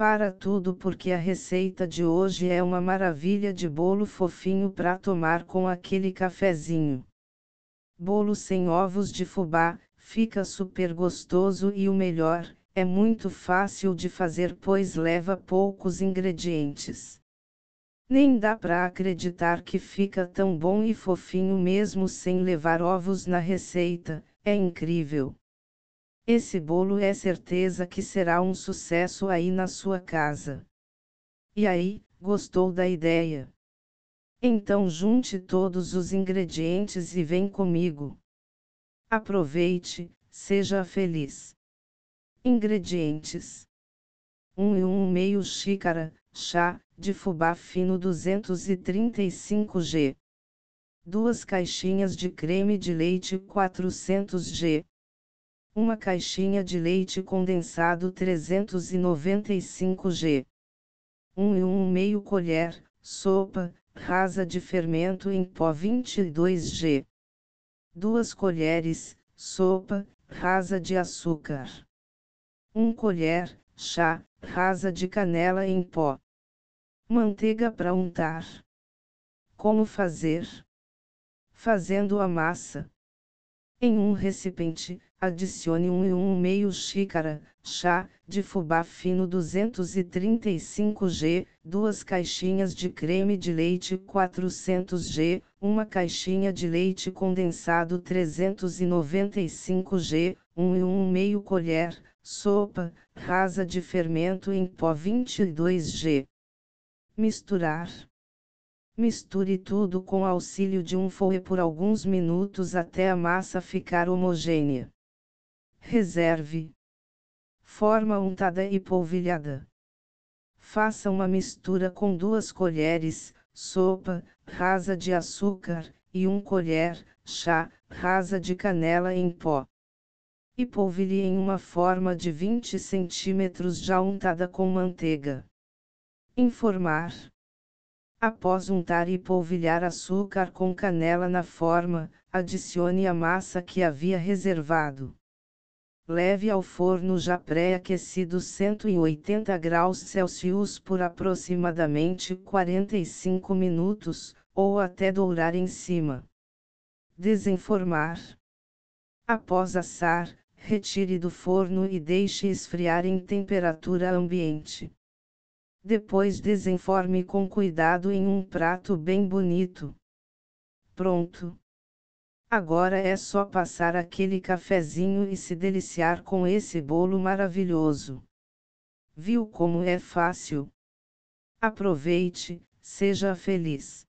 Para tudo, porque a receita de hoje é uma maravilha de bolo fofinho para tomar com aquele cafezinho. Bolo sem ovos de fubá, fica super gostoso e o melhor, é muito fácil de fazer pois leva poucos ingredientes. Nem dá para acreditar que fica tão bom e fofinho mesmo sem levar ovos na receita, é incrível. Esse bolo é certeza que será um sucesso aí na sua casa. E aí, gostou da ideia? Então junte todos os ingredientes e vem comigo. Aproveite, seja feliz. Ingredientes: 1 1/2 xícara, chá, de fubá fino 235 g. 2 caixinhas de creme de leite 400 g. 1 caixinha de leite condensado 395 g. 1 1/2 colher, sopa, rasa de fermento em pó 22 g. 2 colheres, sopa, rasa de açúcar. 1 colher, chá, rasa de canela em pó. Manteiga para untar. Como fazer? Fazendo a massa. Em um recipiente, adicione 1 1/2 xícara, chá, de fubá fino 235 g, 2 caixinhas de creme de leite 400 g, 1 caixinha de leite condensado 395 g, 1 1/2 colher, sopa, rasa de fermento em pó 22 g. Misturar. Misture tudo com auxílio de um fouet por alguns minutos até a massa ficar homogênea. Reserve. Forma untada e polvilhada. Faça uma mistura com 2 colheres, sopa, rasa de açúcar, e 1 colher, chá, rasa de canela em pó. E polvilhe em uma forma de 20 cm já untada com manteiga. Informar. Após untar e polvilhar açúcar com canela na forma, adicione a massa que havia reservado. Leve ao forno já pré-aquecido 180 graus Celsius por aproximadamente 45 minutos, ou até dourar em cima. Desenformar. Após assar, retire do forno e deixe esfriar em temperatura ambiente. Depois desenforme com cuidado em um prato bem bonito. Pronto! Agora é só passar aquele cafezinho e se deliciar com esse bolo maravilhoso. Viu como é fácil? Aproveite, seja feliz!